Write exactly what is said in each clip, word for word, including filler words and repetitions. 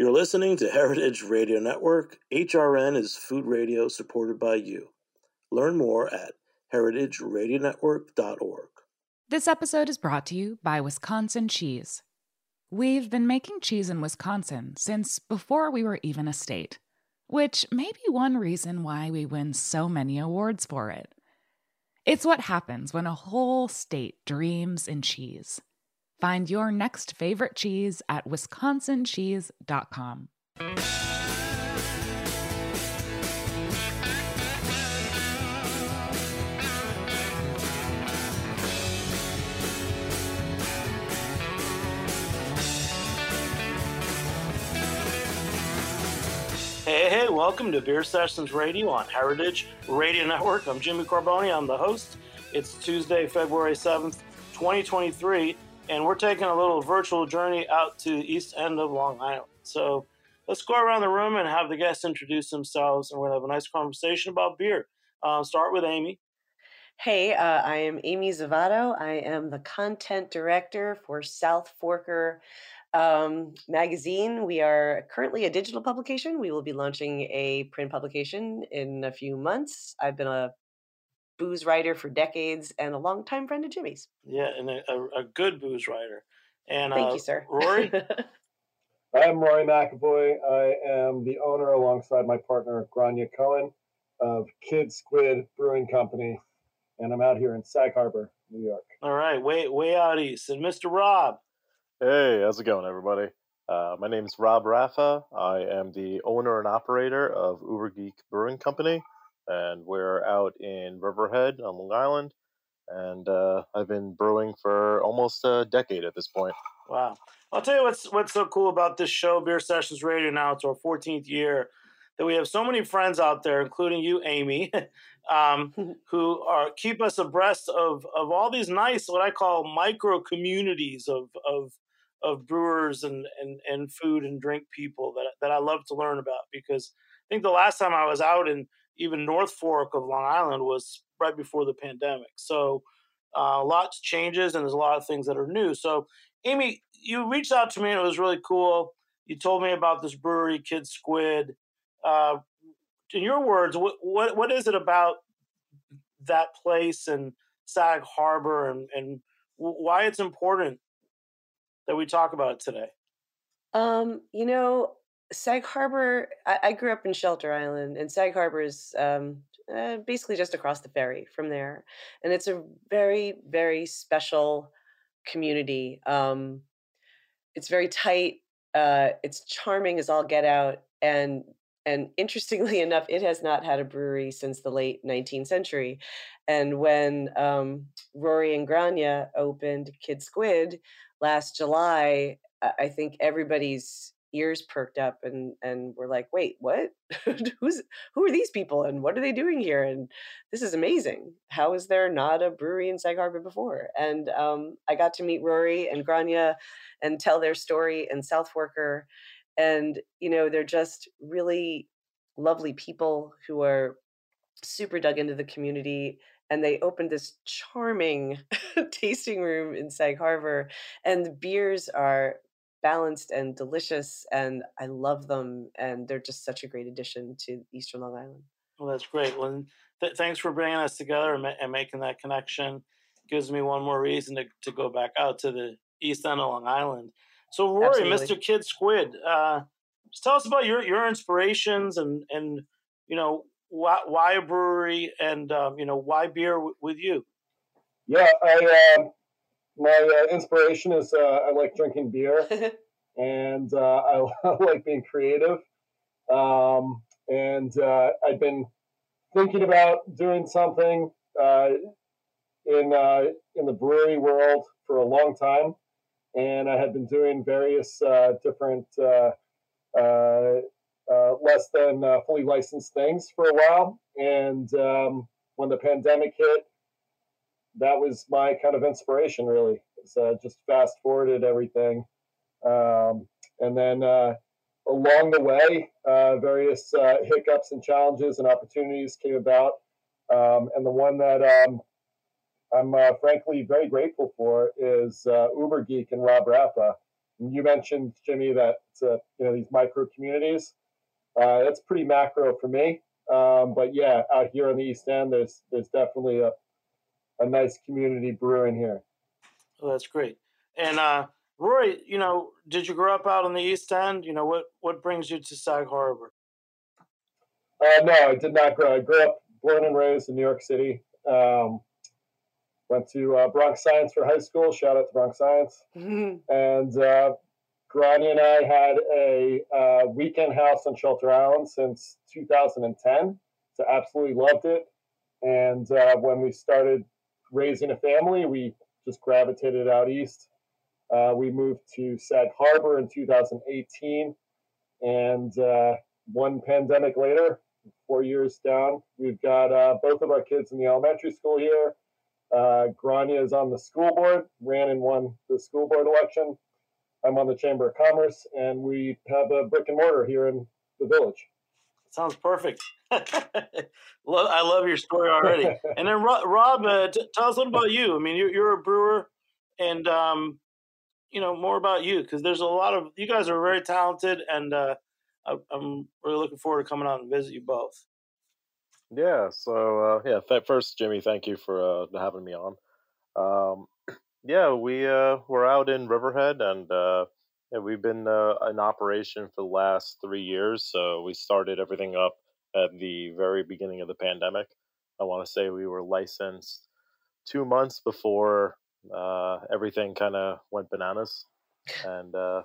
You're listening to Heritage Radio Network. H R N is food radio supported by you. Learn more at heritage radio network dot org. This episode is brought to you by Wisconsin Cheese. We've been making cheese in Wisconsin since before we were even a state, which may be one reason why we win so many awards for it. It's what happens when a whole state dreams in cheese. Find your next favorite cheese at wisconsin cheese dot com. Hey, hey, welcome to Beer Sessions Radio on Heritage Radio Network. I'm Jimmy Carboni. I'm the host. It's Tuesday, February seventh, twenty twenty-three, and we're taking a little virtual journey out to the east end of Long Island. So let's go around the room and have the guests introduce themselves, and we're going to have a nice conversation about beer. Uh, start with Amy. Hey, uh, I am Amy Zavato. I am the content director for South Forker um magazine. We are currently a digital publication. We will be launching a print publication in a few months. I've been a booze writer for decades and a longtime friend of Jimmy's. Yeah, and a, a, a good booze writer. And thank uh, you, sir. Rory. I'm Rory McAvoy. I am the owner, alongside my partner Grania Cohen, of Kid Squid Brewing Company, and I'm out here in Sag Harbor, New York. All right, way way out east. And Mister Rob. Hey, how's it going, everybody? Uh, my name is Rob Raffa. I am the owner and operator of Uber Geek Brewing Company, and we're out in Riverhead on Long Island, and uh, I've been brewing for almost a decade at this point. Wow. I'll tell you what's what's so cool about this show, Beer Sessions Radio. Now it's our fourteenth year, that we have so many friends out there, including you, Amy, um, who are keep us abreast of, of all these nice, what I call micro-communities of of of brewers and, and, and food and drink people that, that I love to learn about, because I think the last time I was out in even North Fork of Long Island was right before the pandemic. So uh, lots of changes, and there's a lot of things that are new. So Amy, you reached out to me and it was really cool. You told me about this brewery, Kid Squid. Uh, in your words, what, what, what is it about that place and Sag Harbor and, and why it's important that we talk about it today? Um, you know, Sag Harbor, I, I grew up in Shelter Island, and Sag Harbor is um, uh, basically just across the ferry from there. And it's a very, very special community. Um, it's very tight. Uh, it's charming as all get out. And and interestingly enough, it has not had a brewery since the late nineteenth century. And when um, Rory and Grania opened Kid Squid last July, I think everybody's ears perked up and, and were like, wait, what? Who's who are these people and what are they doing here? And this is amazing. How is there not a brewery in Sag Harbor before? And um, I got to meet Rory and Grania and tell their story in South Forker. And, you know, they're just really lovely people who are super dug into the community. And they opened this charming tasting room in Sag Harbor, and the beers are balanced and delicious, and I love them, and they're just such a great addition to Eastern Long Island. Well, that's great. Well, th- thanks for bringing us together and, ma- and making that connection. Gives me one more reason to, to go back out to the east end of Long Island. So, Rory, absolutely. Mister Kid Squid, uh, just tell us about your, your inspirations and, and, you know, Why, why a brewery and, um, you know, why beer w- with you? Yeah, I, uh, my uh, inspiration is uh, I like drinking beer and uh, I like being creative. Um, and uh, I've been thinking about doing something uh, in, uh, in the brewery world for a long time. And I had been doing various uh, different uh, uh Uh, less than uh, fully licensed things for a while. And um, when the pandemic hit, that was my kind of inspiration, really. So I just fast forwarded everything. Um, and then uh, along the way, uh, various uh, hiccups and challenges and opportunities came about. Um, and the one that um, I'm uh, frankly very grateful for is uh, Uber Geek and Rob Raffa. You mentioned, Jimmy, that uh, you know, these micro communities. Uh, that's pretty macro for me. Um, but yeah, out here on the East End, there's there's definitely a a nice community brewing here. Well, that's great. And uh, Rory, you know, did you grow up out on the East End? You know, what what brings you to Sag Harbor? Uh, no, I did not grow. I grew up, born and raised in New York City. Um, went to uh, Bronx Science for high school. Shout out to Bronx Science. Mm-hmm. And uh, Grania and I had a uh, weekend house on Shelter Island since two thousand ten. So absolutely loved it. And uh, when we started raising a family, we just gravitated out east. Uh, we moved to Sag Harbor in two thousand eighteen. And uh, one pandemic later, four years down, we've got uh, both of our kids in the elementary school here. Uh, Grania is on the school board, ran and won the school board election. I'm on the Chamber of Commerce, and we have a brick and mortar here in the village. Sounds perfect. Lo- I love your story already. And then, Ro- Rob, uh, t- tell us a little about you. I mean, you're, you're a brewer, and, um, you know, more about you, because there's a lot of – you guys are very talented, and uh, I- I'm really looking forward to coming out and visit you both. Yeah, so, uh, yeah, th- first, Jimmy, thank you for uh, having me on. Um, yeah, we, uh, we're out in Riverhead, and uh, yeah, we've been uh, in operation for the last three years, so we started everything up at the very beginning of the pandemic. I want to say we were licensed two months before uh, everything kind of went bananas, and uh,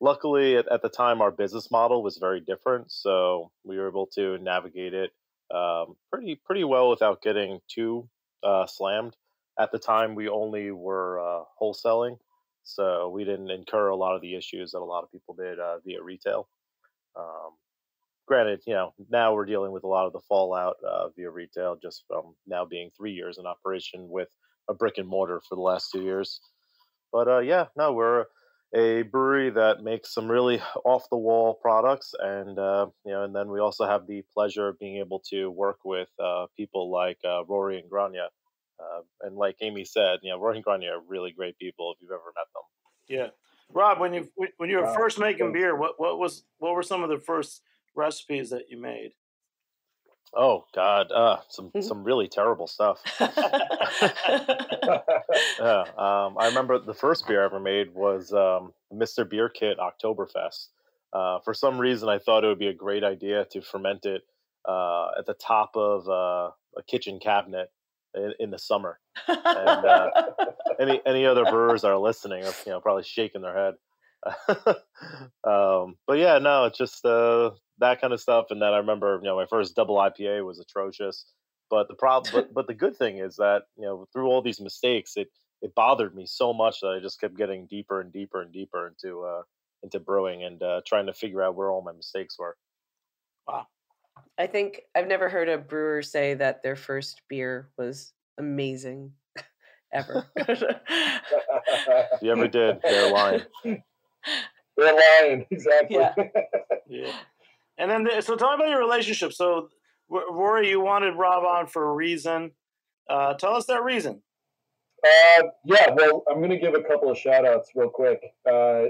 luckily, at, at the time, our business model was very different, so we were able to navigate it Um, pretty pretty well without getting too uh, slammed. At the time, we only were uh, wholesaling, so we didn't incur a lot of the issues that a lot of people did uh, via retail. Um, granted, you know, now we're dealing with a lot of the fallout uh, via retail, just from now being three years in operation with a brick and mortar for the last two years. But uh, yeah, no, we're a brewery that makes some really off-the-wall products, and uh, you know, and then we also have the pleasure of being able to work with uh, people like uh, Rory and Grania, uh, and like Amy said, you know, Rory and Grania are really great people if you've ever met them. Yeah, Rob, when you when you were wow. first making beer, what what was what were some of the first recipes that you made? Oh God, uh, some some really terrible stuff. yeah, um, I remember the first beer I ever made was um, Mister Beer Kit Oktoberfest. Uh, for some reason, I thought it would be a great idea to ferment it uh, at the top of uh, a kitchen cabinet in, in the summer. And uh, any any other brewers that are listening, are, you know, probably shaking their head. um, but yeah, no, it's just uh, that kind of stuff. And then I remember, you know, my first double I P A was atrocious. But the problem, but, but the good thing is that, you know, through all these mistakes, it it bothered me so much that I just kept getting deeper and deeper and deeper into uh, into brewing and uh, trying to figure out where all my mistakes were. Wow, I think I've never heard a brewer say that their first beer was amazing ever. If you ever did, they're lying. They're lying, exactly. Yeah. yeah. And then, the, so talk about your relationship. So, Rory, you wanted Rob on for a reason. Uh, tell us that reason. Uh, yeah, well, I'm going to give a couple of shout-outs real quick uh,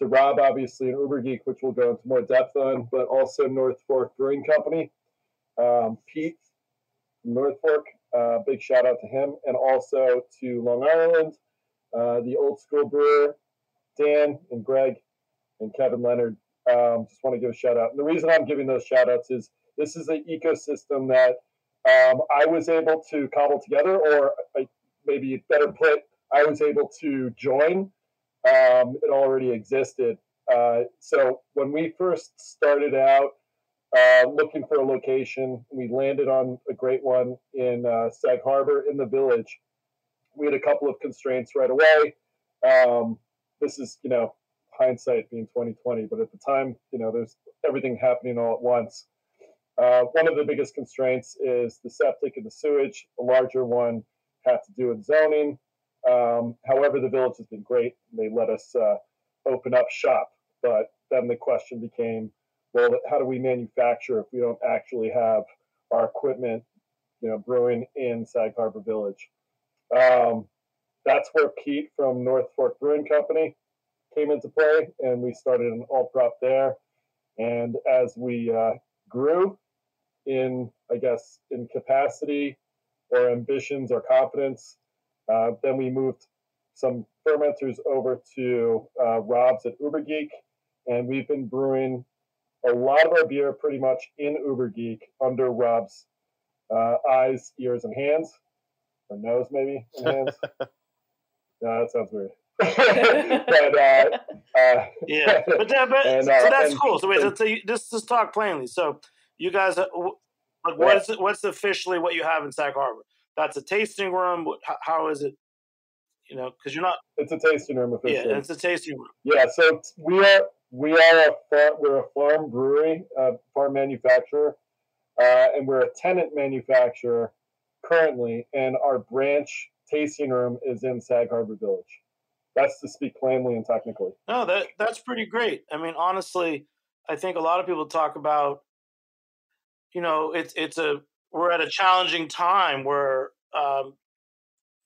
to Rob, obviously, and Uber Geek, which we'll go into more depth on, but also North Fork Brewing Company. Um, Pete, North Fork, uh, big shout-out to him, and also to Long Island, uh, the Old School Brewer, Dan and Greg and Kevin Leonard. Um, just want to give a shout out. And the reason I'm giving those shout outs is this is an ecosystem that um, I was able to cobble together, or I, maybe better put, I was able to join. Um, it already existed. Uh, so when we first started out uh, looking for a location, we landed on a great one in uh, Sag Harbor in the village. We had a couple of constraints right away. Um, This is, you know, hindsight being twenty twenty, but at the time, you know, there's everything happening all at once. Uh, one of the biggest constraints is the septic and the sewage. The larger one had to do with zoning. Um, however, the village has been great. They let us uh, open up shop. But then the question became, well, how do we manufacture if we don't actually have our equipment, you know, brewing in Sag Harbor Village? Um, That's where Pete from North Fork Brewing Company came into play, and we started an all prop there. And as we uh, grew in, I guess, in capacity or ambitions or confidence, uh, then we moved some fermenters over to uh, Rob's at Uber Geek, and we've been brewing a lot of our beer pretty much in Uber Geek under Rob's uh, eyes, ears, and hands, or nose maybe, and hands. No, that sounds weird. but, uh, uh, yeah, but, uh, but and, uh, so that's and, cool. So wait, and, so you, just just talk plainly. So you guys, like, what's yeah. what's officially what you have in Sag Harbor? That's a tasting room. How, how is it? You know, because you're not. It's a tasting room officially. Yeah, it's a tasting room. Yeah, so we are we are a we're a farm brewery, uh, farm manufacturer, uh, and we're a tenant manufacturer currently, and our branch tasting room is in Sag Harbor Village. That's to speak plainly and technically. No, that that's pretty great. I mean, honestly, I think a lot of people talk about, you know, it's it's a we're at a challenging time where, um,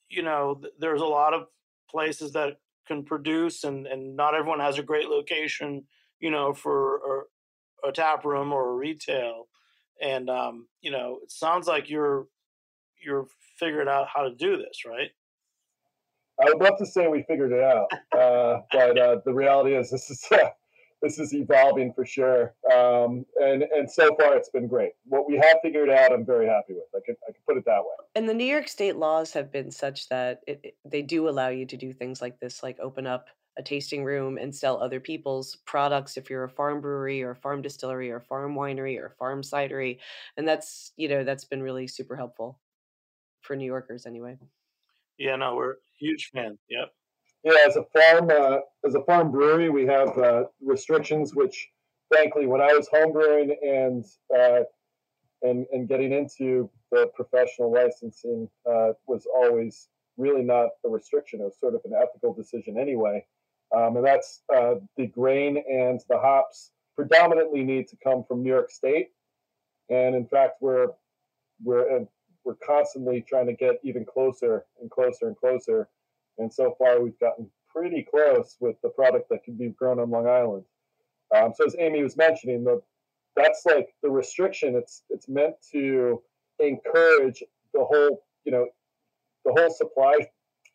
you know, th- there's a lot of places that can produce, and, and not everyone has a great location, you know, for a, a tap room or a retail, and um, you know, it sounds like you're you're figuring out how to do this, right? I would love to say we figured it out, uh, but uh, the reality is this is uh, this is evolving for sure, um, and and so far it's been great. What we have figured out, I'm very happy with. I could I could put it that way. And the New York state laws have been such that it, it, they do allow you to do things like this, like open up a tasting room and sell other people's products if you're a farm brewery or farm distillery or farm winery or farm cidery, and that's you know that's been really super helpful for New Yorkers anyway. Yeah, no, we're huge fans. Yep. Yeah, as a farm, uh, as a farm brewery, we have uh, restrictions. Which, frankly, when I was home brewing and uh, and and getting into the professional licensing uh, was always really not a restriction. It was sort of an ethical decision anyway. Um, and that's uh, the grain and the hops predominantly need to come from New York State. And in fact, we're we're uh, We're constantly trying to get even closer and closer and closer. And so far, we've gotten pretty close with the product that can be grown on Long Island. Um, so as Amy was mentioning, the, that's like the restriction. It's it's meant to encourage the whole, you know, the whole supply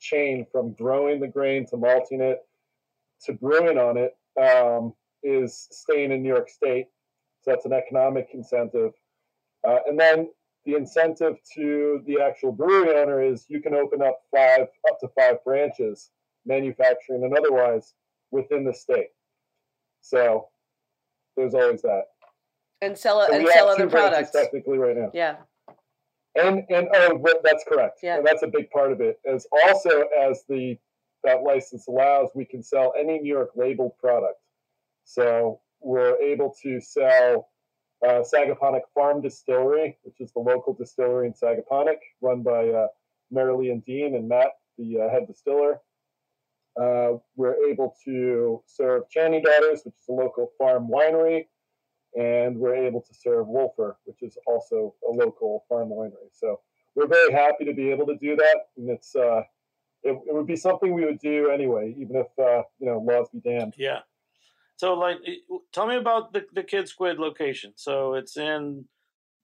chain from growing the grain to malting it to brewing on it um, is staying in New York State. So that's an economic incentive. Uh, and then the incentive to the actual brewery owner is you can open up five, up to five branches, manufacturing and otherwise, within the state. So there's always that. And sell so and sell other products technically right now. Yeah. And and oh, that's correct. Yeah. And that's a big part of it. As also as the that license allows, we can sell any New York labeled product. So we're able to sell. Uh, Sagaponack Farm Distillery, which is the local distillery in Sagaponack, run by uh, Marilee and Dean and Matt, the uh, head distiller. Uh, we're able to serve Channing Daughters, which is a local farm winery, and we're able to serve Wolfer, which is also a local farm winery. So we're very happy to be able to do that, and it's uh, it, it would be something we would do anyway, even if uh, you know laws be damned. Yeah. So, like, tell me about the, the Kid Squid location. So it's in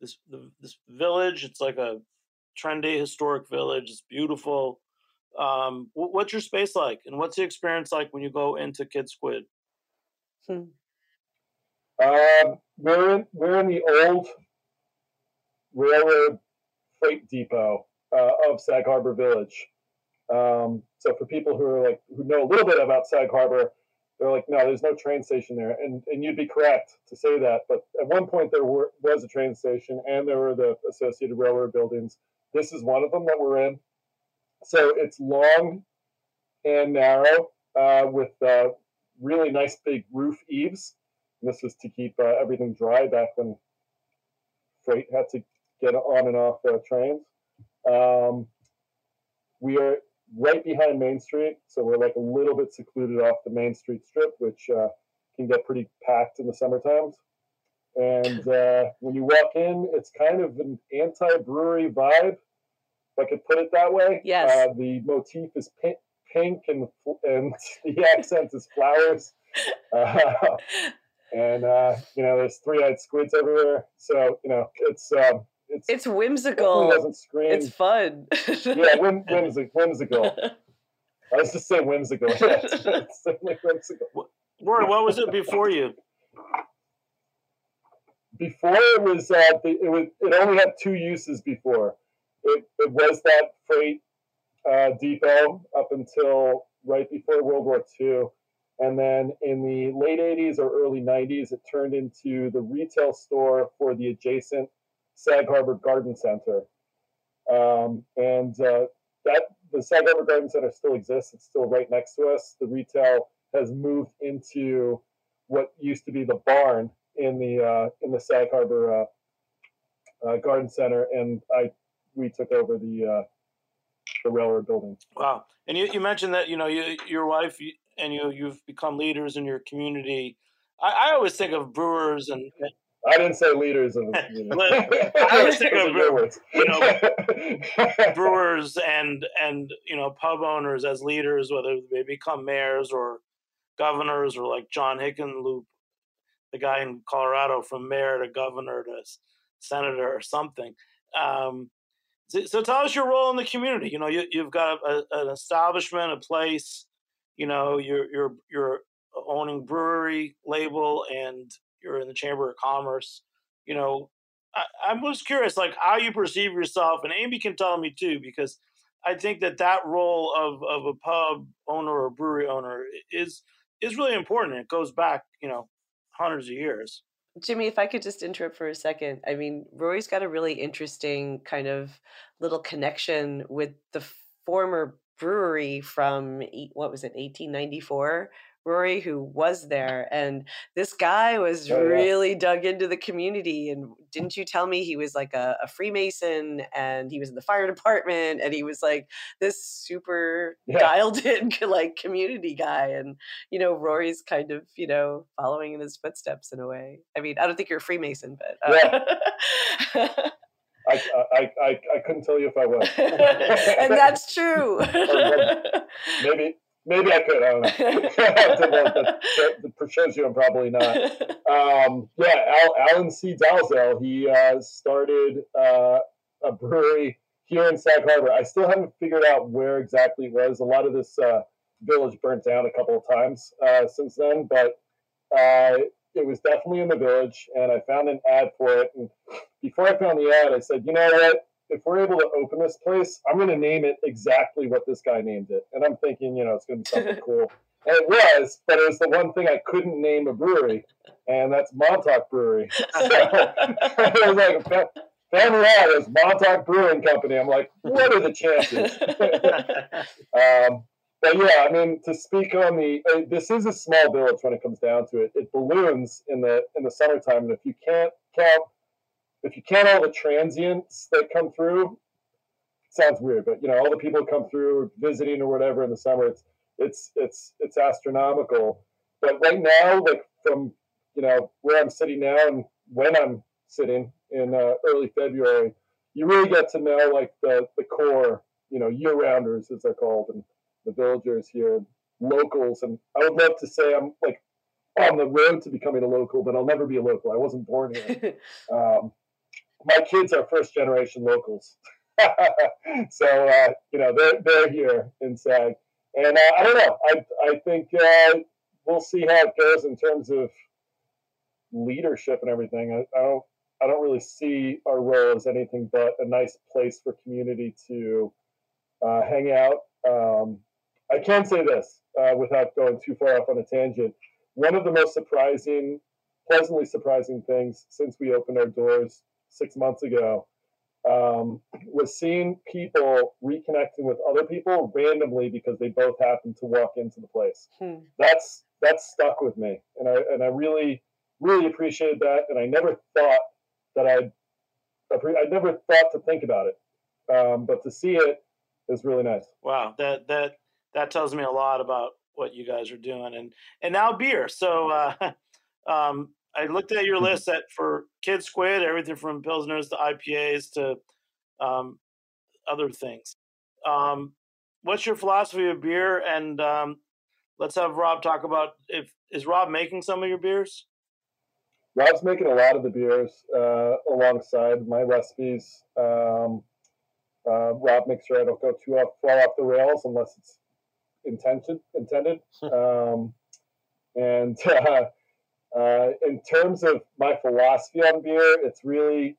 this this village. It's like a trendy, historic village. It's beautiful. Um, what's your space like? And what's the experience like when you go into Kid Squid? Hmm. Um, we're, in, we're in the old railroad freight depot uh, of Sag Harbor Village. Um, so for people who are like who know a little bit about Sag Harbor, they're like, no, there's no train station there. And and you'd be correct to say that. But at one point, there were, was a train station, and there were the associated railroad buildings. This is one of them that we're in. So it's long and narrow uh, with uh, really nice big roof eaves. And this was to keep uh, everything dry back when freight had to get on and off uh, trains. Um, we are right behind Main Street, so we're like a little bit secluded off the Main Street strip, which uh, can get pretty packed in the summertime. And uh, when you walk in, it's kind of an anti-brewery vibe, if I could put it that way. Yes. Uh, the motif is pink, pink and, and the accent is flowers. Uh, and, uh, you know, there's three-eyed squids everywhere. So, you know, it's... Um, It's, it's whimsical. It it's fun. Yeah, whim, whimsical. whimsical. I was just saying whimsical. It's definitely whimsical. Rory, what was it before you? Before it was, uh, it was it only had two uses before. It, it was that freight uh, depot up until right before World War Two. And then in the late eighties or early nineties, it turned into the retail store for the adjacent Sag Harbor Garden Center, um, and uh, that the Sag Harbor Garden Center still exists. It's still right next to us. The retail has moved into what used to be the barn in the uh, in the Sag Harbor uh, uh, Garden Center, and I we took over the uh, the railroad building. Wow! And you, you mentioned that you know you, your wife and you you've become leaders in your community. I, I always think of brewers and. and I didn't say leaders of the community. I was thinking of brewers, you know, brewers and and you know pub owners as leaders, whether they become mayors or governors, or like John Hickenlooper, the guy in Colorado, from mayor to governor to senator or something. Um, so, so tell us your role in the community. You know, you, you've got a, an establishment, a place. You know, you're you're you're owning brewery label and. You're in the Chamber of Commerce, you know, I, I'm just curious, like how you perceive yourself, and Amy can tell me too, because I think that that role of, of a pub owner or brewery owner is, is really important. It goes back, you know, hundreds of years. Jimmy, if I could just interrupt for a second. I mean, Rory's got a really interesting kind of little connection with the former brewery from, what was it, eighteen ninety-four? Rory, who was there, and this guy was oh, yeah. really dug into the community. And didn't you tell me he was like a, a Freemason, and he was in the fire department, and he was like this super yeah. dialed in like community guy. And, you know, Rory's kind of, you know, following in his footsteps in a way. I mean, I don't think you're a Freemason, but uh, yeah. I, I, I, I couldn't tell you if I was. And that's true. Maybe. Maybe I could. I don't know. That shows you I'm probably not. Um, yeah, Al, Alan C Dalzell. He uh, started uh, a brewery here in Sag Harbor. I still haven't figured out where exactly it was. A lot of this uh, village burnt down a couple of times uh, since then, but uh, it was definitely in the village. And I found an ad for it. And before I found the ad, I said, you know what? If we're able to open this place, I'm going to name it exactly what this guy named it. And I'm thinking, you know, it's going to be something cool. And it was, but it was the one thing I couldn't name a brewery, and that's Montauk Brewery. So it was like, found it out, it's Montauk Brewing Company. I'm like, what are the chances? um, but yeah, I mean, to speak on the, uh, this is a small village when it comes down to it. It balloons in the in the summertime, and if you can't count, If you count all the transients that come through, it sounds weird, but you know all the people who come through visiting or whatever in the summer, it's it's it's it's astronomical. But right now, like from you know where I'm sitting now and when I'm sitting in uh, early February, you really get to know like the the core, you know, year-rounders as they're called, and the villagers here, locals. And I would love to say I'm like on the road to becoming a local, but I'll never be a local. I wasn't born here. Um, My kids are first generation locals, so uh, you know they're they're here in Sag, and uh, I don't know. I I think uh, we'll see how it goes in terms of leadership and everything. I, I don't I don't really see our role as anything but a nice place for community to uh, hang out. Um, I can say this uh, without going too far off on a tangent. One of the most surprising, pleasantly surprising things since we opened our doors six months ago, um, was seeing people reconnecting with other people randomly because they both happened to walk into the place. Hmm. That's that's stuck with me, and I and I really really appreciated that. And I never thought that I'd I never thought to think about it, um, but to see it is really nice. Wow, that that that tells me a lot about what you guys are doing, and and now beer. So. Uh, um, I looked at your list at for Kid Squid, everything from Pilsners to I P As to um, other things. Um, what's your philosophy of beer? And um, let's have Rob talk about if is Rob making some of your beers? Rob's making a lot of the beers uh, alongside my recipes. Um, uh, Rob makes sure I don't go too off, far off the rails unless it's intended. Intended. um, and uh, uh, in terms of my philosophy on beer, it's really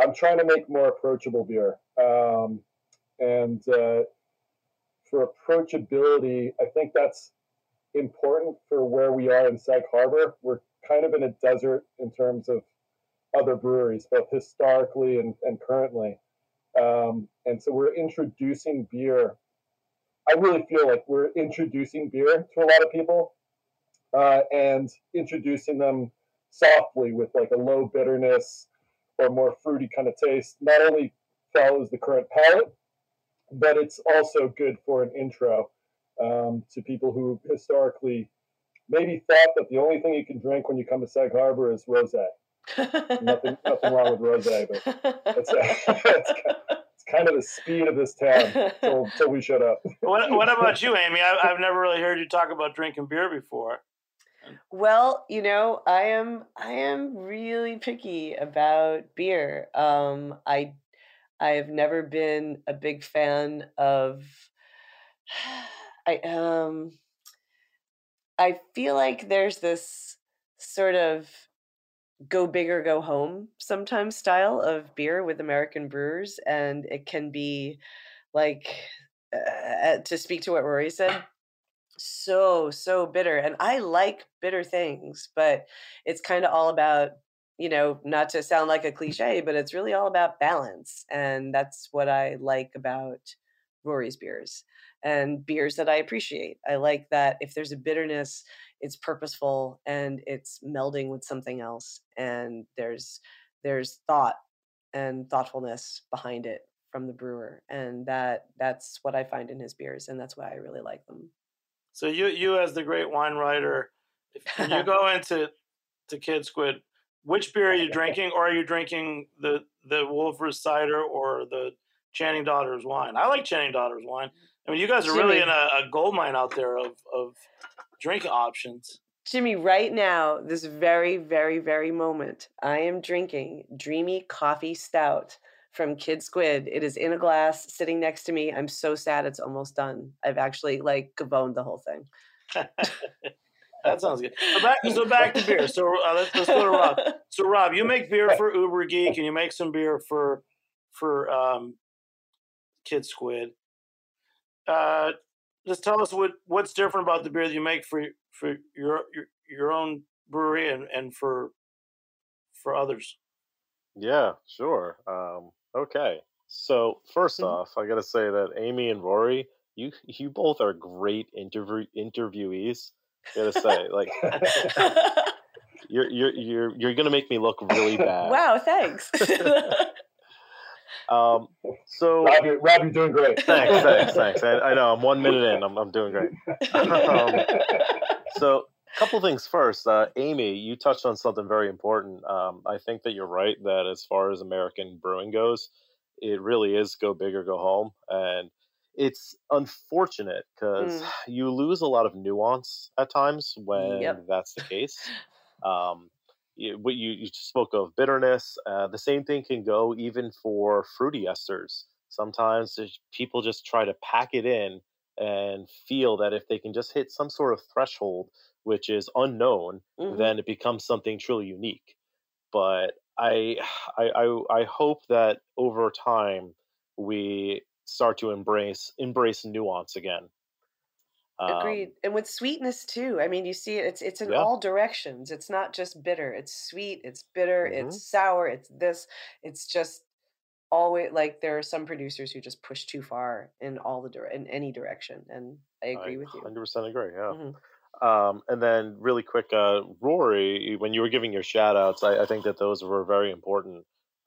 I'm trying to make more approachable beer. Um, and uh, for approachability, I think that's important for where we are in Sag Harbor. We're kind of in a desert in terms of other breweries, both historically and, and currently. Um, and so we're introducing beer. I really feel like we're introducing beer to a lot of people uh, and introducing them softly with like a low bitterness or more fruity kind of taste. Not only follows the current palate, but it's also good for an intro um, to people who historically maybe thought that the only thing you can drink when you come to Sag Harbor is rosé. nothing, nothing wrong with rosé, but it's, it's, it's kind of the speed of this town until we showed up. What, what about you, Amy? I, I've never really heard you talk about drinking beer before. Well, you know, I am I am really picky about beer. Um, I I have never been a big fan of. I um. I feel like there's this sort of go big or go home sometimes style of beer with American brewers. And it can be like, uh, to speak to what Rory said, so, so bitter. And I like bitter things, but it's kind of all about, you know, not to sound like a cliche, but it's really all about balance. And that's what I like about Rory's beers. And beers that I appreciate. I like that if there's a bitterness, it's purposeful and it's melding with something else. And there's there's thought and thoughtfulness behind it from the brewer. And that that's what I find in his beers. And that's why I really like them. So you you as the great wine writer, if you go into to Kid Squid, which beer are you drinking? Or are you drinking the, the Wolfer cider or the Channing Daughters wine? I like Channing Daughters wine. I mean, you guys are Jimmy, really in a, a gold mine out there of, of drink options. Jimmy, right now, this very, very, very moment, I am drinking Dreamy Coffee Stout from Kid Squid. It is in a glass sitting next to me. I'm so sad it's almost done. I've actually, like, gaboned the whole thing. That sounds good. So back, so back to beer. So uh, let's, let's go to Rob. So, Rob, you make beer for Uber Geek, and you make some beer for, for um, Kid Squid. Uh, just tell us what, what's different about the beer that you make for for your your, your own brewery and, and for for others. Yeah, sure. Um, okay. So first off, I got to say that Amy and Rory, you you both are great interview interviewees. I got to say, like you're you're you're you're gonna make me look really bad. Wow, thanks. Um, so Rob, you're, Rob, you're doing great. Thanks, thanks, thanks. I, I know I'm one minute in. I'm, I'm doing great. Um, so a couple things first, uh, Amy, you touched on something very important. Um, I think that you're right that as far as American brewing goes, it really is go big or go home. And it's unfortunate because mm. you lose a lot of nuance at times when yep. that's the case. Um, What you, you spoke of bitterness, uh, the same thing can go even for fruity esters. Sometimes people just try to pack it in and feel that if they can just hit some sort of threshold, which is unknown, mm-hmm. then it becomes something truly unique. But I, I, I, I hope that over time we start to embrace embrace nuance again. Agreed. And with sweetness too. I mean, you see it, it's it's in yeah. all directions. It's not just bitter. It's sweet, it's bitter, mm-hmm. it's sour, it's this. It's just always like there are some producers who just push too far in all the in any direction. And I agree I with you. one hundred percent agree, yeah. Mm-hmm. Um, and then really quick, uh, Rory, when you were giving your shout outs, I, I think that those were very important.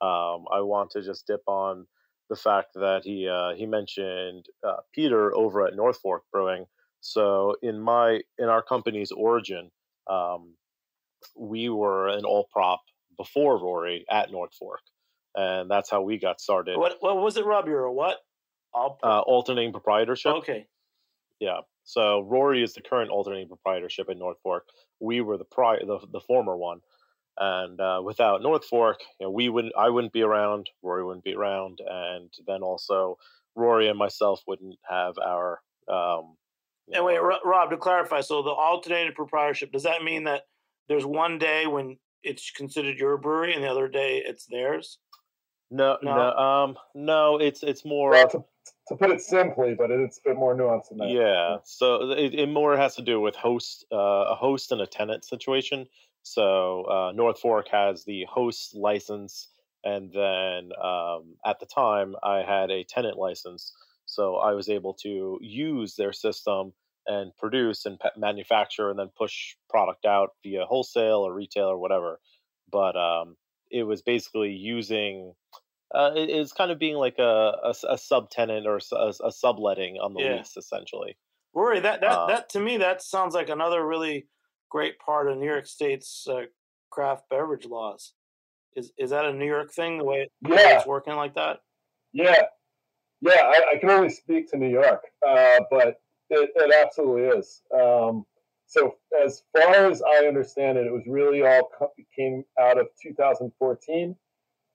Um, I want to just dip on the fact that he uh, he mentioned uh, Peter over at North Fork Brewing. So in my in our company's origin, um, we were an all prop before Rory at North Fork, and that's how we got started. What, what was it, Rob? You're a what? uh, alternating proprietorship. Okay. Yeah. So Rory is the current alternating proprietorship in North Fork. We were the pri- the, the former one. And uh, without North Fork, you know, we wouldn't. I wouldn't be around. Rory wouldn't be around, and then also Rory and myself wouldn't have our. Um, and know, wait, our... Rob, to clarify, so the alternated proprietorship, does that mean that there's one day when it's considered your brewery, and the other day it's theirs? No, no, no um, no. It's it's more. Well, to, to put it simply, but it's a bit more nuanced than that. Yeah. So it, it more has to do with host, uh, a host and a tenant situation. So uh, North Fork has the host license, and then um, at the time I had a tenant license, so I was able to use their system and produce and pe- manufacture and then push product out via wholesale or retail or whatever. But um, it was basically using uh, it, it was kind of being like a, a, a subtenant or a, a subletting on the yeah. lease, essentially. Rory, that that, um, that to me that sounds like another really great part of New York State's uh, craft beverage laws. Is is that a New York thing, the way yeah. it's working like that? Yeah. Yeah, I, I can only speak to New York, uh, but it, it absolutely is. Um, so as far as I understand it, it was really all came out of two thousand fourteen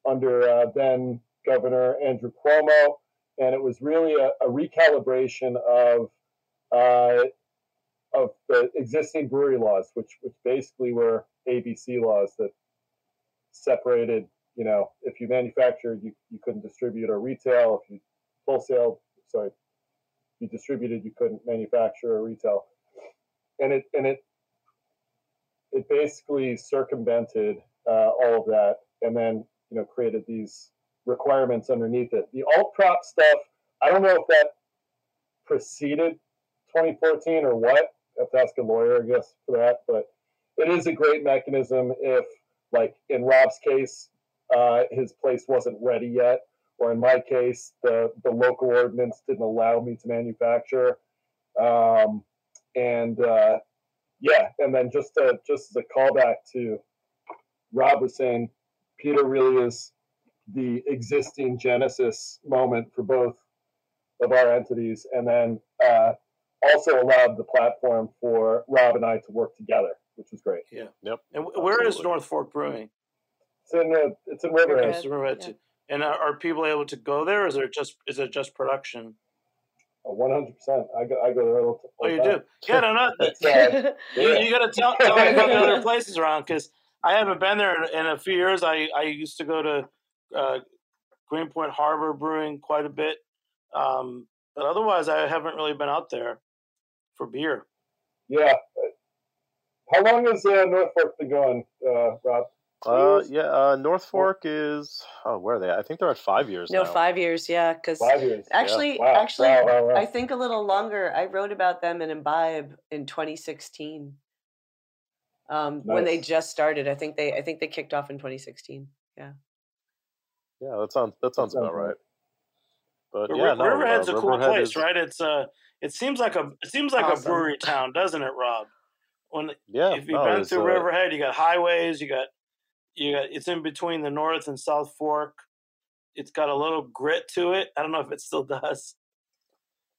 under uh, then Governor Andrew Cuomo, and it was really a, a recalibration of uh, of the existing brewery laws, which which basically were A B C laws that separated, you know, if you manufactured, you, you couldn't distribute or retail. If you wholesale, sorry, you distributed, you couldn't manufacture or retail. And it and it it basically circumvented uh, all of that, and then, you know, created these requirements underneath it. The alt prop stuff, I don't know if that preceded twenty fourteen or what. I have to ask a lawyer, I guess, for that. But it is a great mechanism if, like in Rob's case, uh, his place wasn't ready yet, or in my case, the, the local ordinance didn't allow me to manufacture. Um, and uh, yeah, and then just to, just as a callback to Rob was saying, Peter really is the existing genesis moment for both of our entities, and then uh, also allowed the platform for Rob and I to work together, which was great. Yeah. Yep. And where Absolutely. Is North Fork Brewing? It's in uh, it's in Riverhead. It's in Riverhead too. Yeah. And are, are people able to go there? Or is there just is it just production? One hundred percent. I go I go there all the time. Oh, you do? Yeah, no, no. uh, you, you got to tell, tell me about other places around, because I haven't been there in, in a few years. I, I used to go to uh, Greenpoint Harbor Brewing quite a bit, um, but otherwise I haven't really been out there for beer. Yeah. How long has uh, North Fork been going, uh, Rob? Uh, yeah, uh, North Fork is, oh, where are they? I think they're at five years no, now. No, five years, yeah. Cause five years. Actually, yeah. Wow. actually wow, wow, wow. I think a little longer. I wrote about them in Imbibe in twenty sixteen um, nice. When they just started. I think they I think they kicked off in twenty sixteen, yeah. Yeah, that sounds, that sounds about right. But, but yeah, no, Riverhead's uh, a cool Riverhead place, is... right? It's uh, It seems like a it seems like awesome. a brewery town, doesn't it, Rob? When yeah, if you've no, been through uh, Riverhead, you got highways, you got you got it's in between the North and South Fork. It's got a little grit to it. I don't know if it still does.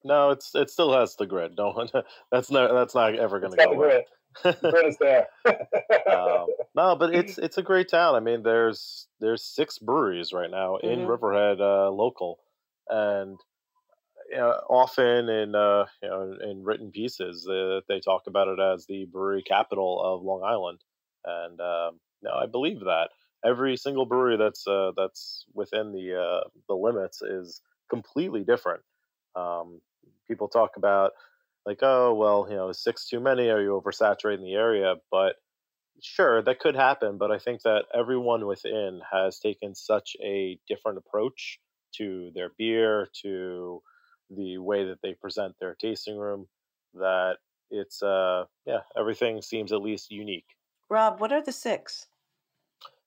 No, it's it still has the grit. Don't that's not that's not ever going to go away. The grit is there. um, no, but it's it's a great town. I mean, there's there's six breweries right now mm-hmm. in Riverhead uh, local, and Uh, often in uh, you know, in written pieces, uh, they talk about it as the brewery capital of Long Island, and um, no, I believe that every single brewery that's uh, that's within the uh, the limits is completely different. Um, people talk about like, oh well, you know, six too many. Are you oversaturating the area? But sure, that could happen. But I think that everyone within has taken such a different approach to their beer, to the way that they present their tasting room, that it's, uh, yeah, everything seems at least unique. Rob, what are the six?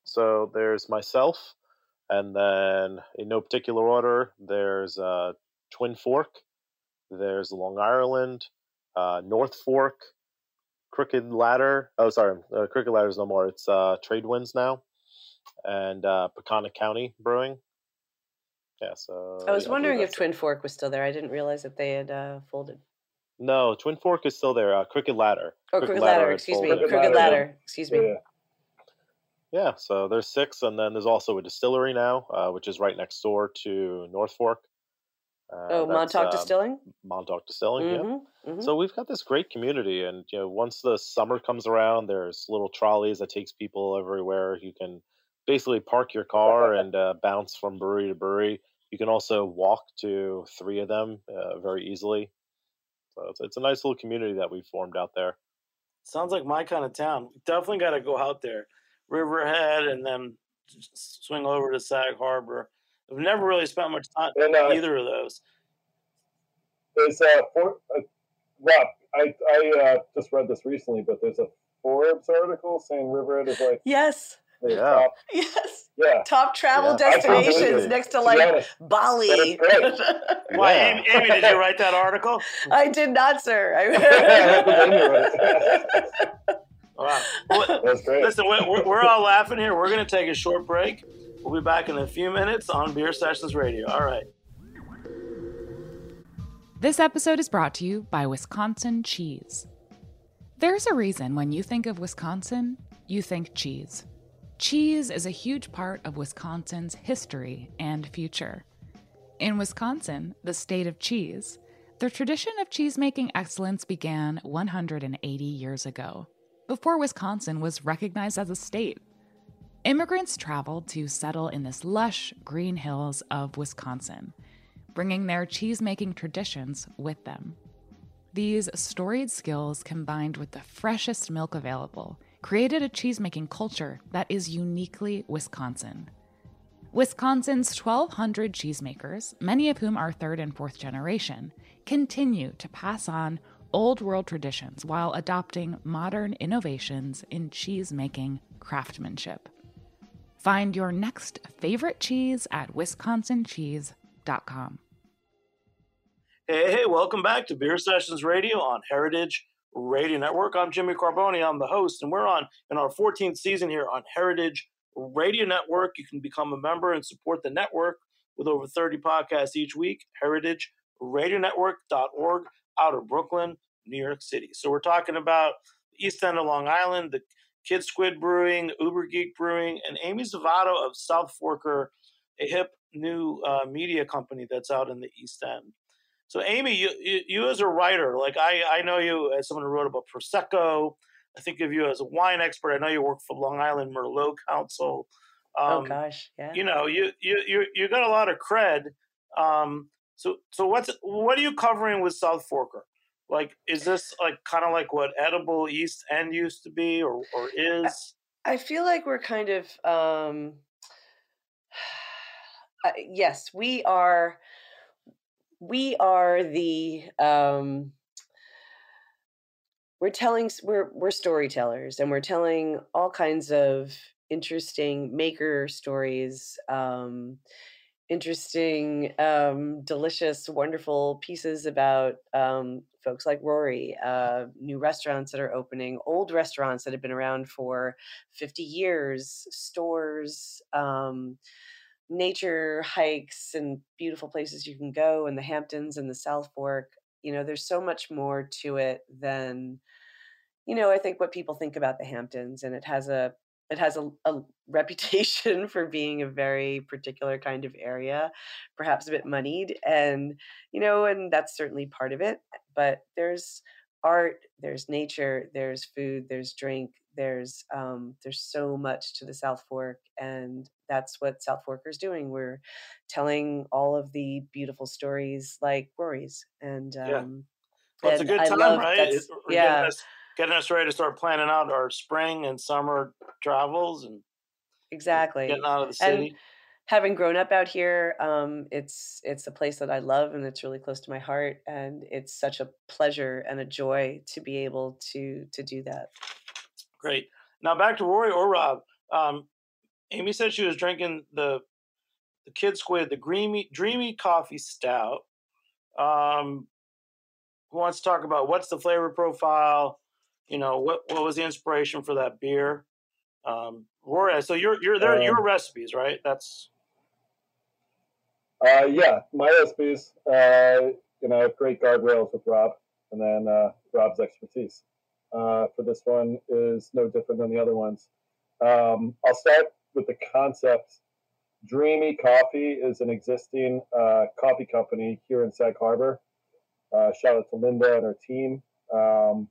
So there's myself, and then in no particular order, there's uh, Twin Fork, there's Long Island, uh, North Fork, Crooked Ladder. Oh, sorry, uh, Crooked Ladder is no more. It's uh, Tradewinds now, and uh, Peconic County Brewing. Yeah, so I was yeah, wondering if Twin Fork was still there. I didn't realize that they had uh, folded. No, Twin Fork is still there. Uh, Crooked Ladder. Oh, Crooked, Crooked Ladder, Ladder excuse me. Crooked, Crooked Ladder, Ladder. excuse me. Yeah. yeah, so there's six, and then there's also a distillery now, uh, which is right next door to North Fork. Uh, oh, Montauk uh, Distilling? Montauk Distilling, mm-hmm, yeah. Mm-hmm. So we've got this great community, and you know, once the summer comes around, there's little trolleys that takes people everywhere. You can basically park your car and uh, bounce from brewery to brewery. You can also walk to three of them uh, very easily. So it's, it's a nice little community that we've formed out there. Sounds like my kind of town. Definitely got to go out there. Riverhead and then swing over to Sag Harbor. I've never really spent much time on uh, either of those. There's a, for, uh, Rob, I, I uh, just read this recently, but there's a Forbes article saying Riverhead is like... Yes. Yeah. Top, yes. Yeah. Top travel yeah. destinations next to like yeah. Bali. Why, Amy, Amy, did you write that article? I did not, sir. I Wow. Well, that's great. Listen, we're, we're all laughing here. We're going to take a short break. We'll be back in a few minutes on Beer Sessions Radio. All right. This episode is brought to you by Wisconsin Cheese. There's a reason when you think of Wisconsin, you think cheese. Cheese is a huge part of Wisconsin's history and future. In Wisconsin, the state of cheese, the tradition of cheesemaking excellence began one hundred eighty years ago, before Wisconsin was recognized as a state. Immigrants traveled to settle in this lush green hills of Wisconsin, bringing their cheesemaking traditions with them. These storied skills combined with the freshest milk available created a cheesemaking culture that is uniquely Wisconsin. Wisconsin's twelve hundred cheesemakers, many of whom are third and fourth generation, continue to pass on old world traditions while adopting modern innovations in cheesemaking craftsmanship. Find your next favorite cheese at wisconsin cheese dot com. Hey, hey, welcome back to Beer Sessions Radio on Heritage Radio Network. I'm Jimmy Carboni. I'm the host, and we're on in our fourteenth season here on Heritage Radio Network. You can become a member and support the network with over thirty podcasts each week, heritage radio network dot org, out of Brooklyn, New York City. So we're talking about the East End of Long Island, the Kid Squid Brewing, Uber Geek Brewing, and Amy Zavato of South Forker, a hip new uh, media company that's out in the East End. So, Amy, you, you, you as a writer, like I, I know you as someone who wrote about Prosecco. I think of you as a wine expert. I know you work for Long Island Merlot Council. Um, oh gosh, yeah. You know, you you you you got a lot of cred. Um, so so what's what are you covering with South Forker? Like, is this like kind of like what Edible East End used to be or, or is? I feel like we're kind of, um, uh, yes, we are, we are the, um, we're telling, we're, we're storytellers, and we're telling all kinds of interesting maker stories, um, interesting, um, delicious, wonderful pieces about, um, folks like Rory, uh, new restaurants that are opening, old restaurants that have been around for fifty years, stores, um, nature hikes and beautiful places you can go in the Hamptons and the South Fork. You know, there's so much more to it than, you know, I think what people think about the Hamptons, and it has a, it has a, a reputation for being a very particular kind of area, perhaps a bit moneyed, and, you know, and that's certainly part of it. But there's art, there's nature, there's food, there's drink, there's um, there's so much to the South Fork, and that's what South Forker's doing. We're telling all of the beautiful stories like Rory's, and um, yeah, well, it's and a good time, love, right? Yeah. Getting us ready to start planning out our spring and summer travels, and exactly getting out of the city. And having grown up out here, um, it's it's a place that I love, and it's really close to my heart, and it's such a pleasure and a joy to be able to to do that. Great. Now back to Rory or Rob. Um, Amy said she was drinking the the Kid Squid, the Dreamy Dreamy Coffee Stout. Um, who wants to talk about what's the flavor profile? You know, what what was the inspiration for that beer? Um, Rory, so you're you're there um, your recipes, right? That's Uh, yeah, my O S Bs, uh, you know, great guardrails with Rob, and then uh, Rob's expertise. Uh, for this one is no different than the other ones. Um, I'll start with the concept. Dreamy Coffee is an existing uh, coffee company here in Sag Harbor. Uh, shout out to Linda and her team. Um,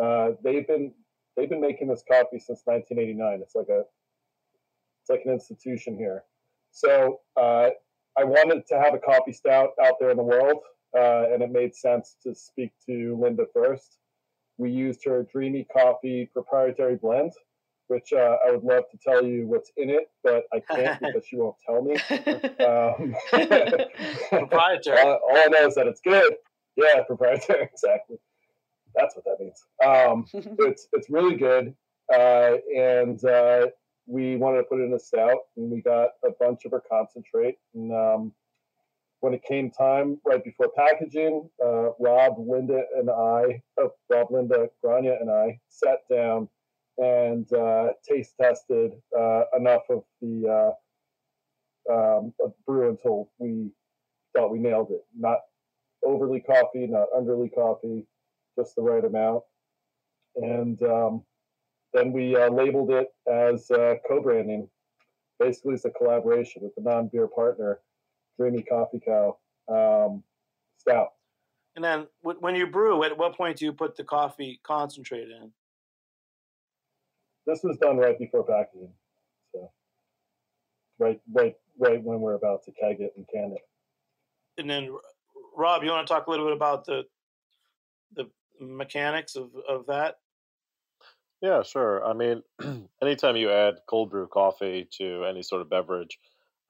uh, they've been they've been making this coffee since nineteen eighty-nine. It's like a it's like an institution here. So uh, I wanted to have a coffee stout out there in the world, uh, and it made sense to speak to Linda first. We used her Dreamy Coffee proprietary blend, which uh, I would love to tell you what's in it, but I can't because she won't tell me. Um, proprietary. all, all I know is that it's good. Yeah, proprietary, exactly. That's what that means. Um, it's it's really good, uh, and uh, we wanted to put it in a stout, and we got a bunch of her concentrate. And um, when it came time, right before packaging, uh, Rob, Linda, and I, oh, Rob, Linda, Grania, and I sat down and uh, taste tested uh, enough of the uh, um, of brew until we thought we nailed it. Not overly coffee, not underly coffee, just the right amount. And um, then we uh, labeled it as uh, co-branding. Basically, it's a collaboration with the non-beer partner, Dreamy Coffee Cow um, Stout. And then when you brew, at what point do you put the coffee concentrate in? This was done right before packaging, so right, right, right when we're about to keg it and can it. And then, Rob, you want to talk a little bit about the the mechanics of, of that? Yeah, sure. I mean, anytime you add cold brew coffee to any sort of beverage,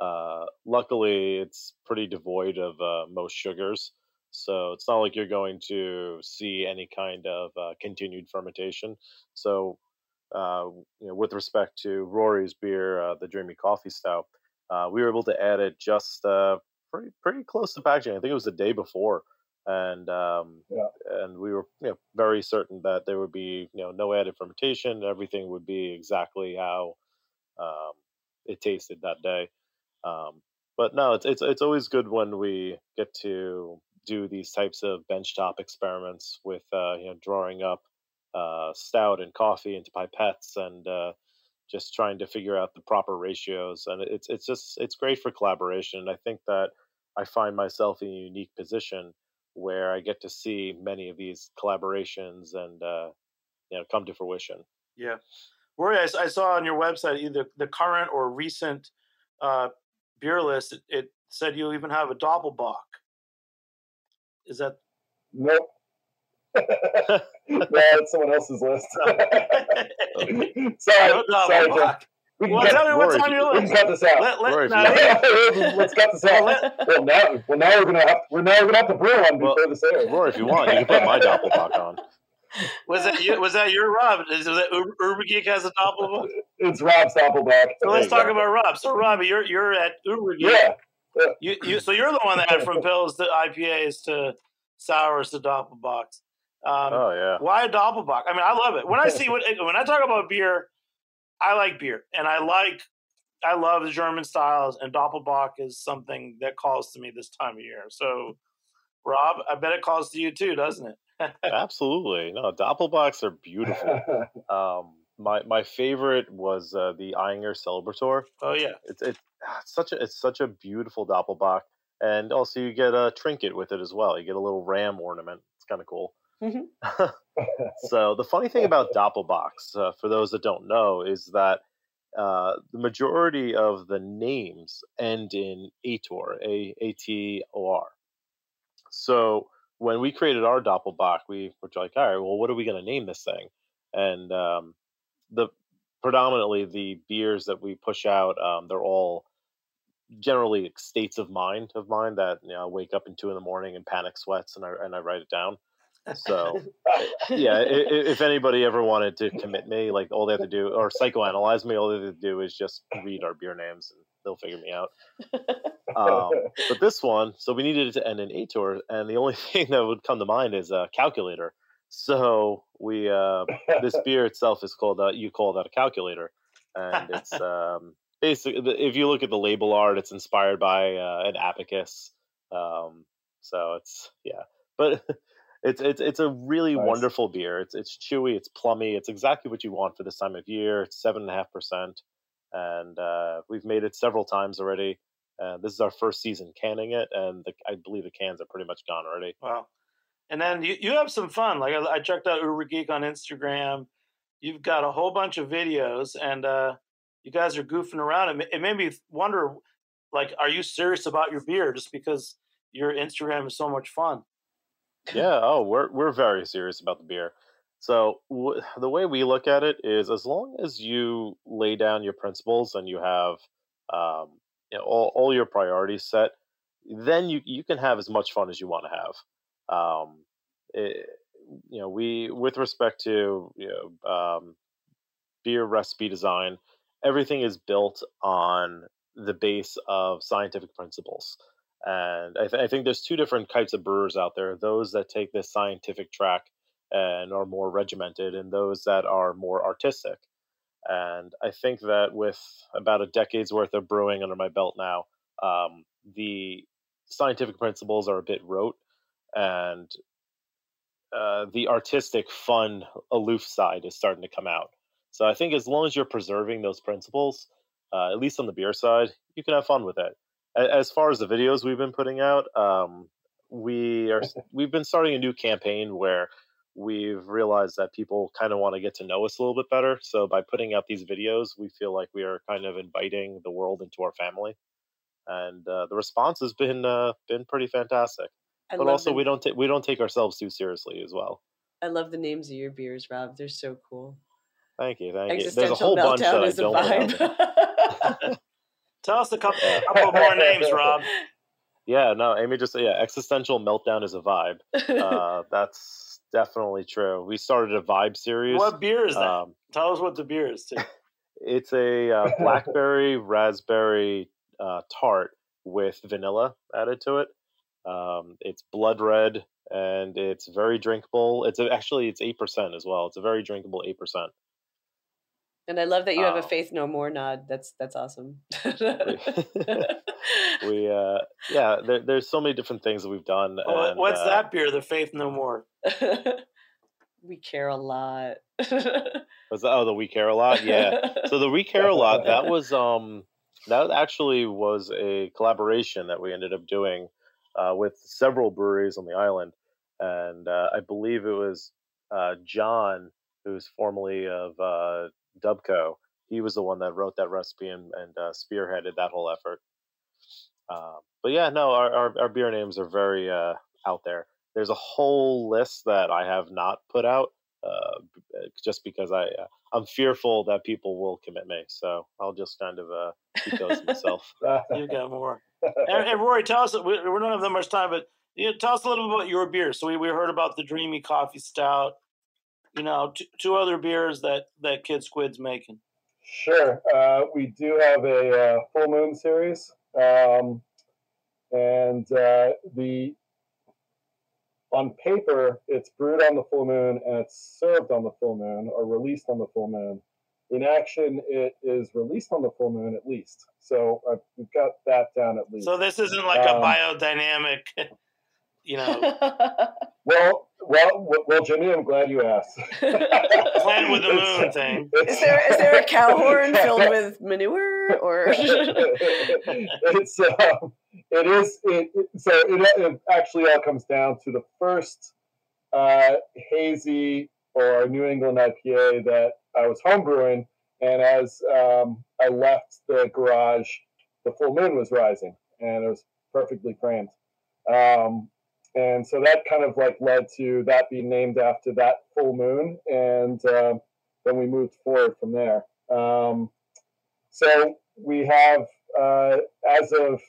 uh, luckily it's pretty devoid of uh, most sugars, so it's not like you're going to see any kind of uh, continued fermentation. So. Uh, you know, with respect to Rory's beer, uh, the Dreamy Coffee Stout, uh, we were able to add it just uh, pretty pretty close to packaging. I think it was the day before, and um, yeah. and we were you know, very certain that there would be you know no added fermentation. Everything would be exactly how um, it tasted that day. Um, but no, it's it's it's always good when we get to do these types of benchtop experiments with uh, you know drawing up. Uh, stout and coffee into pipettes, and uh, just trying to figure out the proper ratios. And it's it's just it's great for collaboration. And I think that I find myself in a unique position where I get to see many of these collaborations and uh, you know come to fruition. Yeah, Rory, I, I saw on your website either the current or recent uh, beer list. It, it said you even have a Doppelbock. Is that nope? No, it's someone else's list. sorry, no, sorry Jack. We can well, cut, tell me what's Rory, on your list. We can cut this out. Let, let, Rory, no, yeah. Let's cut this out. well, now, well, now we're gonna have we're now gonna have to brew one before well, this airs. Rory, if you want, you can put my Doppelbock on. Was that you, was that your Rob? Is that Uber, Uber Geek has a Doppelbock? It's Rob's Doppelbock. So let's talk go. about Rob. So Rob, you're you're at Uber Geek. Yeah. yeah. You, you, so you're the one that had from pills to I P As to sours to Doppelbocks. Um, oh yeah! Why a Doppelbock? I mean, I love it. When I see what when I talk about beer, I like beer, and I like I love the German styles, and Doppelbock is something that calls to me this time of year. So, Rob, I bet it calls to you too, doesn't it? Absolutely. No, Doppelbocks are beautiful. um, my my favorite was uh, the Eyinger Celebrator. Oh yeah, it's it's such a it's such a beautiful Doppelbock, and also you get a trinket with it as well. You get a little ram ornament. It's kind of cool. Mm-hmm. So the funny thing about Doppelbocks, uh, for those that don't know, is that uh, the majority of the names end in Ator, A T O R. So when we created our Doppelbock, we were like, all right, well, what are we going to name this thing? And um, the predominantly the beers that we push out, um, they're all generally states of mind of mine that you know, I wake up in two in the morning and panic sweats and I and I write it down. So, yeah, if anybody ever wanted to commit me, like all they have to do, or psychoanalyze me, all they have to do is just read our beer names and they'll figure me out. Um, but this one, so we needed it to end in Ator, and the only thing that would come to mind is a calculator. So we, uh, this beer itself is called, uh, you call that a calculator, and it's um, basically, if you look at the label art, it's inspired by uh, an abacus. Um, so it's yeah, but it's it's it's a really nice. Wonderful beer. It's it's chewy, it's plummy, it's exactly what you want for this time of year. It's seven and a half percent, and uh, we've made it several times already. Uh, this is our first season canning it, and the, I believe the cans are pretty much gone already. Wow! And then you, you have some fun. Like I, I checked out Uber Geek on Instagram. You've got a whole bunch of videos, and uh, you guys are goofing around. It, it made me wonder, like, are you serious about your beer? Just because your Instagram is so much fun. Yeah. Oh, we're we're very serious about the beer. So w- the way we look at it is, as long as you lay down your principles and you have. Um, You know, all, all your priorities set, then you, you can have as much fun as you want to have. Um, it, you know, we, with respect to you know, um, beer recipe design, everything is built on the base of scientific principles. And I, th- I think there's two different types of brewers out there. Those that take this scientific track and are more regimented, and those that are more artistic. And I think that with about a decade's worth of brewing under my belt now, um, the scientific principles are a bit rote, and uh, the artistic, fun, aloof side is starting to come out. So I think as long as you're preserving those principles, uh, at least on the beer side, you can have fun with it. As far as the videos we've been putting out, um, we are we've been starting a new campaign where we've realized that people kind of want to get to know us a little bit better. So by putting out these videos, we feel like we are kind of inviting the world into our family. And uh, the response has been uh, been pretty fantastic. I but also, the... we don't ta- we don't take ourselves too seriously as well. I love the names of your beers, Rob. They're so cool. Thank you, thank you. There's a whole bunch that I don't remember. Tell us a couple, a couple more names, Rob. Yeah, no, Amy just yeah, existential meltdown is a vibe. Uh, that's. Definitely true. We started a vibe series. What beer is that? Um, Tell us what the beer is, too. It's a uh, blackberry raspberry uh, tart with vanilla added to it. Um, it's blood red, and it's very drinkable. It's a, actually, it's eight percent as well. It's a very drinkable eight percent. And I love that you have um, a Faith No More nod. That's that's awesome. we uh, yeah, there, there's so many different things that we've done. Well, and, what's uh, that beer? The Faith No More. We care a lot. Was that, oh, the We Care a Lot. Yeah. So the We Care a Lot. That was um that actually was a collaboration that we ended up doing uh, with several breweries on the island, and uh, I believe it was uh, John, who's formerly of. Uh, Dubco, he was the one that wrote that recipe and, and uh, spearheaded that whole effort. Uh, but yeah, no, our, our, our beer names are very uh, out there. There's a whole list that I have not put out uh, just because I, uh, I'm fearful that people will commit me. So I'll just kind of uh, keep those myself. You got more. And, and Rory, tell us, we, we don't have that much time, but you know, tell us a little bit about your beer. So we, we heard about the Dreamy Coffee Stout. You know, two, two other beers that, that Kid Squid's making. Sure. Uh, we do have a uh, Full Moon series. Um, and uh, the on paper, it's brewed on the full moon and it's served on the full moon or released on the full moon. In action, it is released on the full moon at least. So uh, we've got that down at least. So this isn't like um, a biodynamic... You know, well, well, well, Jimmy, I'm glad you asked. Plan with the moon thing. Is there is there a cow horn filled with manure or? it's um, it is it, it so it, it actually all comes down to the first uh, hazy or New England I P A that I was homebrewing, and as um, I left the garage, the full moon was rising, and it was perfectly framed. Um, And so that kind of like led to that being named after that full moon. And uh, then we moved forward from there. Um, so we have, uh, as of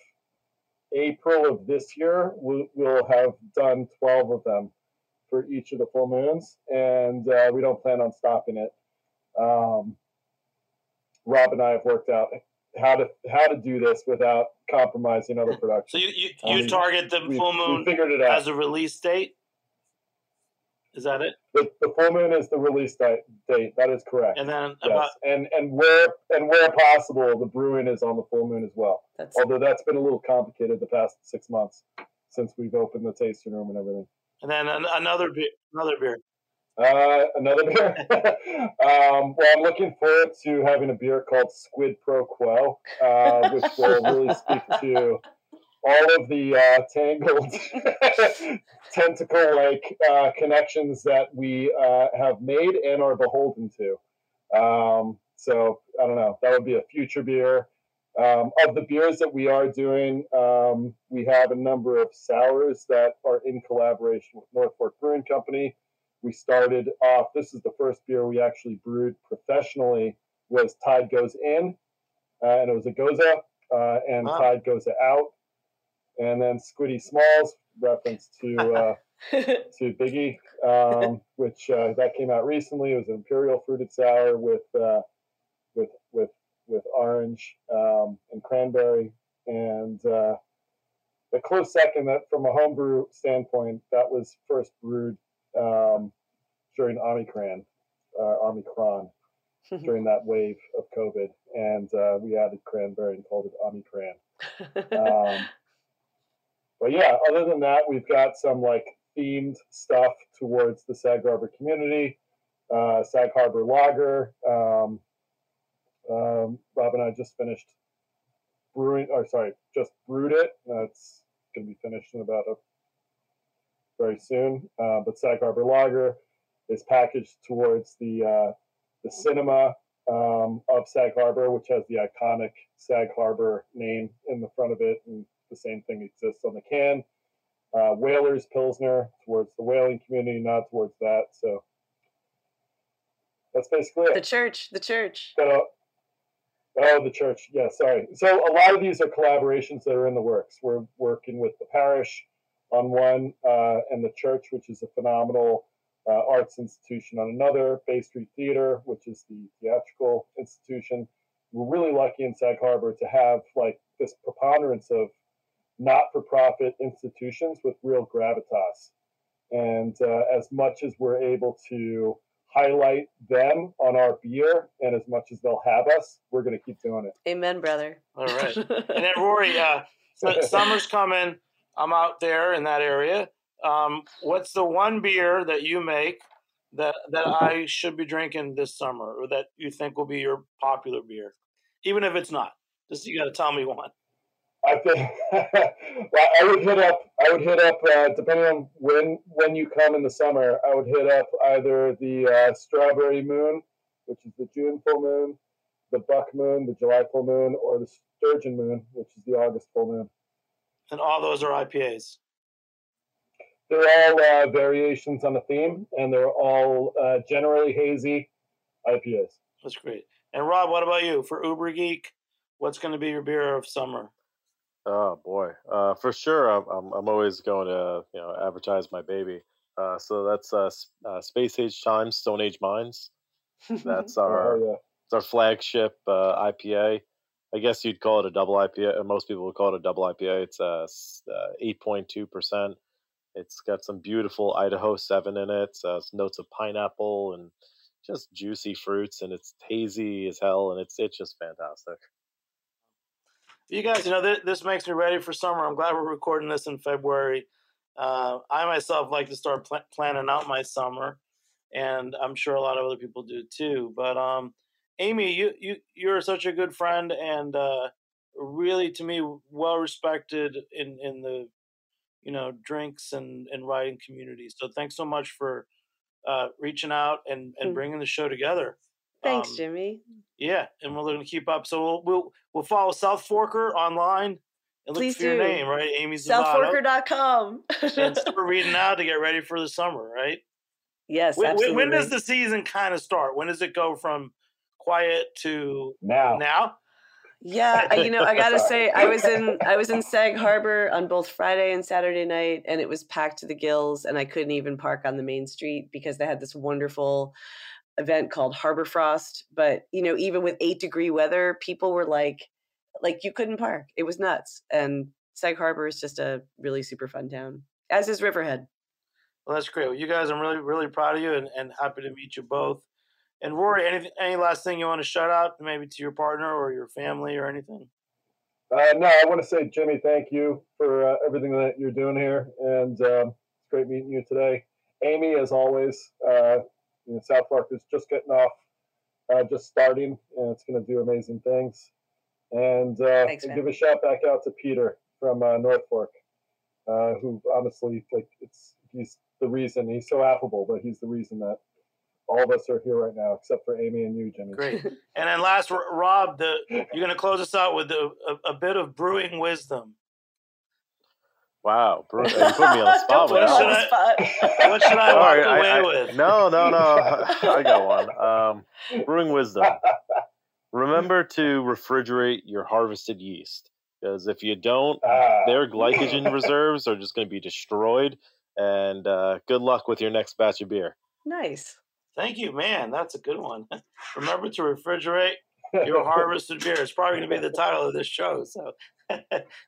April of this year, we'll, we'll have done twelve of them for each of the full moons. And uh, we don't plan on stopping it. Um, Rob and I have worked out how to how to do this without compromising other production. So you you, you um, target the we, full moon we figured it out. As a release date? Is that it? The, the full moon is the release date. That is correct. And then, yes. about... and and where and where possible, the brewing is on the full moon as well. That's... Although that's been a little complicated the past six months since we've opened the tasting room and everything. And then an, another beer. Another beer. Uh, another beer. um, well, I'm looking forward to having a beer called Squid Pro Quo, uh, which will really speak to all of the uh, tangled tentacle-like uh, connections that we uh, have made and are beholden to. Um, so I don't know. That would be a future beer. Um, of the beers that we are doing, um, we have a number of sours that are in collaboration with North Fork Brewing Company. We started off, this is the first beer we actually brewed professionally, was Tide Goes In, uh, and it was a Goza, uh, and wow. Tide Goes Out. And then Squiddy Smalls, reference to uh, to Biggie, um, which uh, that came out recently. It was an imperial fruited sour with uh, with with with orange um, and cranberry. And uh, the close second, that from a homebrew standpoint, that was first brewed um, during Omicron, uh, Omicron, during that wave of COVID, and uh, we added cranberry and called it Omicron. Um, But yeah, other than that, we've got some like themed stuff towards the Sag Harbor community, uh, Sag Harbor Lager. Um, um, Rob and I just finished brewing, or sorry, just brewed it. That's going to be finished in about a, very soon. Uh, but Sag Harbor Lager is packaged towards the uh, the cinema um, of Sag Harbor, which has the iconic Sag Harbor name in the front of it, and the same thing exists on the can. Uh, Whalers Pilsner towards the whaling community, not towards that. So that's basically it. The church, the church. So, oh, the church. Yeah, sorry. So a lot of these are collaborations that are in the works. We're working with the parish on one, uh, and the church, which is a phenomenal uh, arts institution, on another. Bay Street Theater, which is the theatrical institution. We're really lucky in Sag Harbor to have like this preponderance of not-for-profit institutions with real gravitas. And uh, as much as we're able to highlight them on our beer, and as much as they'll have us, we're going to keep doing it. Amen, brother. All right. And then, Rory, uh, summer's coming. I'm out there in that area. Um, what's the one beer that you make that, that I should be drinking this summer, or that you think will be your popular beer? Even if it's not. Just you got to tell me one. I think well, I would hit up. I would hit up uh, depending on when when you come in the summer. I would hit up either the uh, Strawberry Moon, which is the June full moon, the Buck Moon, the July full moon, or the Sturgeon Moon, which is the August full moon. And all those are I P As. They're all uh, variations on the theme, and they're all uh, generally hazy I P As. That's great. And Rob, what about you for Uber Geek? What's going to be your beer of summer? Oh boy, uh, for sure. I'm I'm always going to you know advertise my baby. Uh, so that's uh, uh, Space Age Times, Stone Age Mines. That's our oh, yeah. it's our flagship uh, I P A. I guess you'd call it a double I P A. Most people would call it a double I P A. It's uh eight point two percent. It's got some beautiful Idaho seven in it. So it's notes of pineapple and just juicy fruits, and it's hazy as hell, and it's it's just fantastic. You guys, you know, th- this makes me ready for summer. I'm glad we're recording this in February. Uh, I myself like to start pl- planning out my summer, and I'm sure a lot of other people do too. But um, Amy, you, you, you're such a good friend, and uh, really, to me, well-respected in, in the, you know, drinks and, and writing community. So thanks so much for uh, reaching out and, and bringing the show together. Thanks, um, Jimmy. Yeah, and we're going to keep up. So we'll we'll, we'll follow South Forker online and Please look for do. your name, right? Amy Zavato. South Forker dot com. And start reading now to get ready for the summer, right? Yes, when, absolutely. When does the season kind of start? When does it go from quiet to now? Now? Yeah, you know, I got to say, I was in I was in Sag Harbor on both Friday and Saturday night, and it was packed to the gills, and I couldn't even park on the main street because they had this wonderful event called Harbor Frost. But you know, even with eight degree weather, people were like, like you couldn't park. It was nuts. And Sag Harbor is just a really super fun town, as is Riverhead. Well, that's great. Well, you guys, I'm really, really proud of you and, and happy to meet you both. And Rory, any, any last thing you want to shout out maybe to your partner or your family or anything? Uh, no, I want to say, Jimmy, thank you for uh, everything that you're doing here. And um, it's great meeting you today. Amy, as always, uh, you know, South Fork is just getting off, uh, just starting, and it's going to do amazing things. And, uh, Thanks, and give a shout back out to Peter from uh, North Fork, uh, who honestly, like, it's he's the reason. He's so affable, but he's the reason that all of us are here right now, except for Amy and you, Jimmy. Great. And then last, Rob, the, you're going to close us out with a, a, a bit of brewing wisdom. Wow, you put me on the spot. What should I, what should I walk away I, I, with? No, no, no. I got one. Um, brewing wisdom. Remember to refrigerate your harvested yeast, because if you don't, uh, their glycogen reserves are just going to be destroyed. And uh, good luck with your next batch of beer. Nice. Thank you, man. That's a good one. Remember to refrigerate your harvested beer. It's probably going to be the title of this show. So,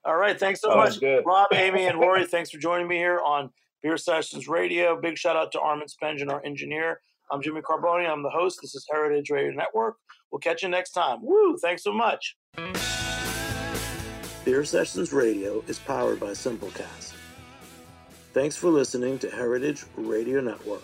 all right. Thanks so oh, much, good. Rob, Amy, and Rory. Thanks for joining me here on Beer Sessions Radio. Big shout out to Armin Spengen, our engineer. I'm Jimmy Carboni. I'm the host. This is Heritage Radio Network. We'll catch you next time. Woo! Thanks so much. Beer Sessions Radio is powered by Simplecast. Thanks for listening to Heritage Radio Network.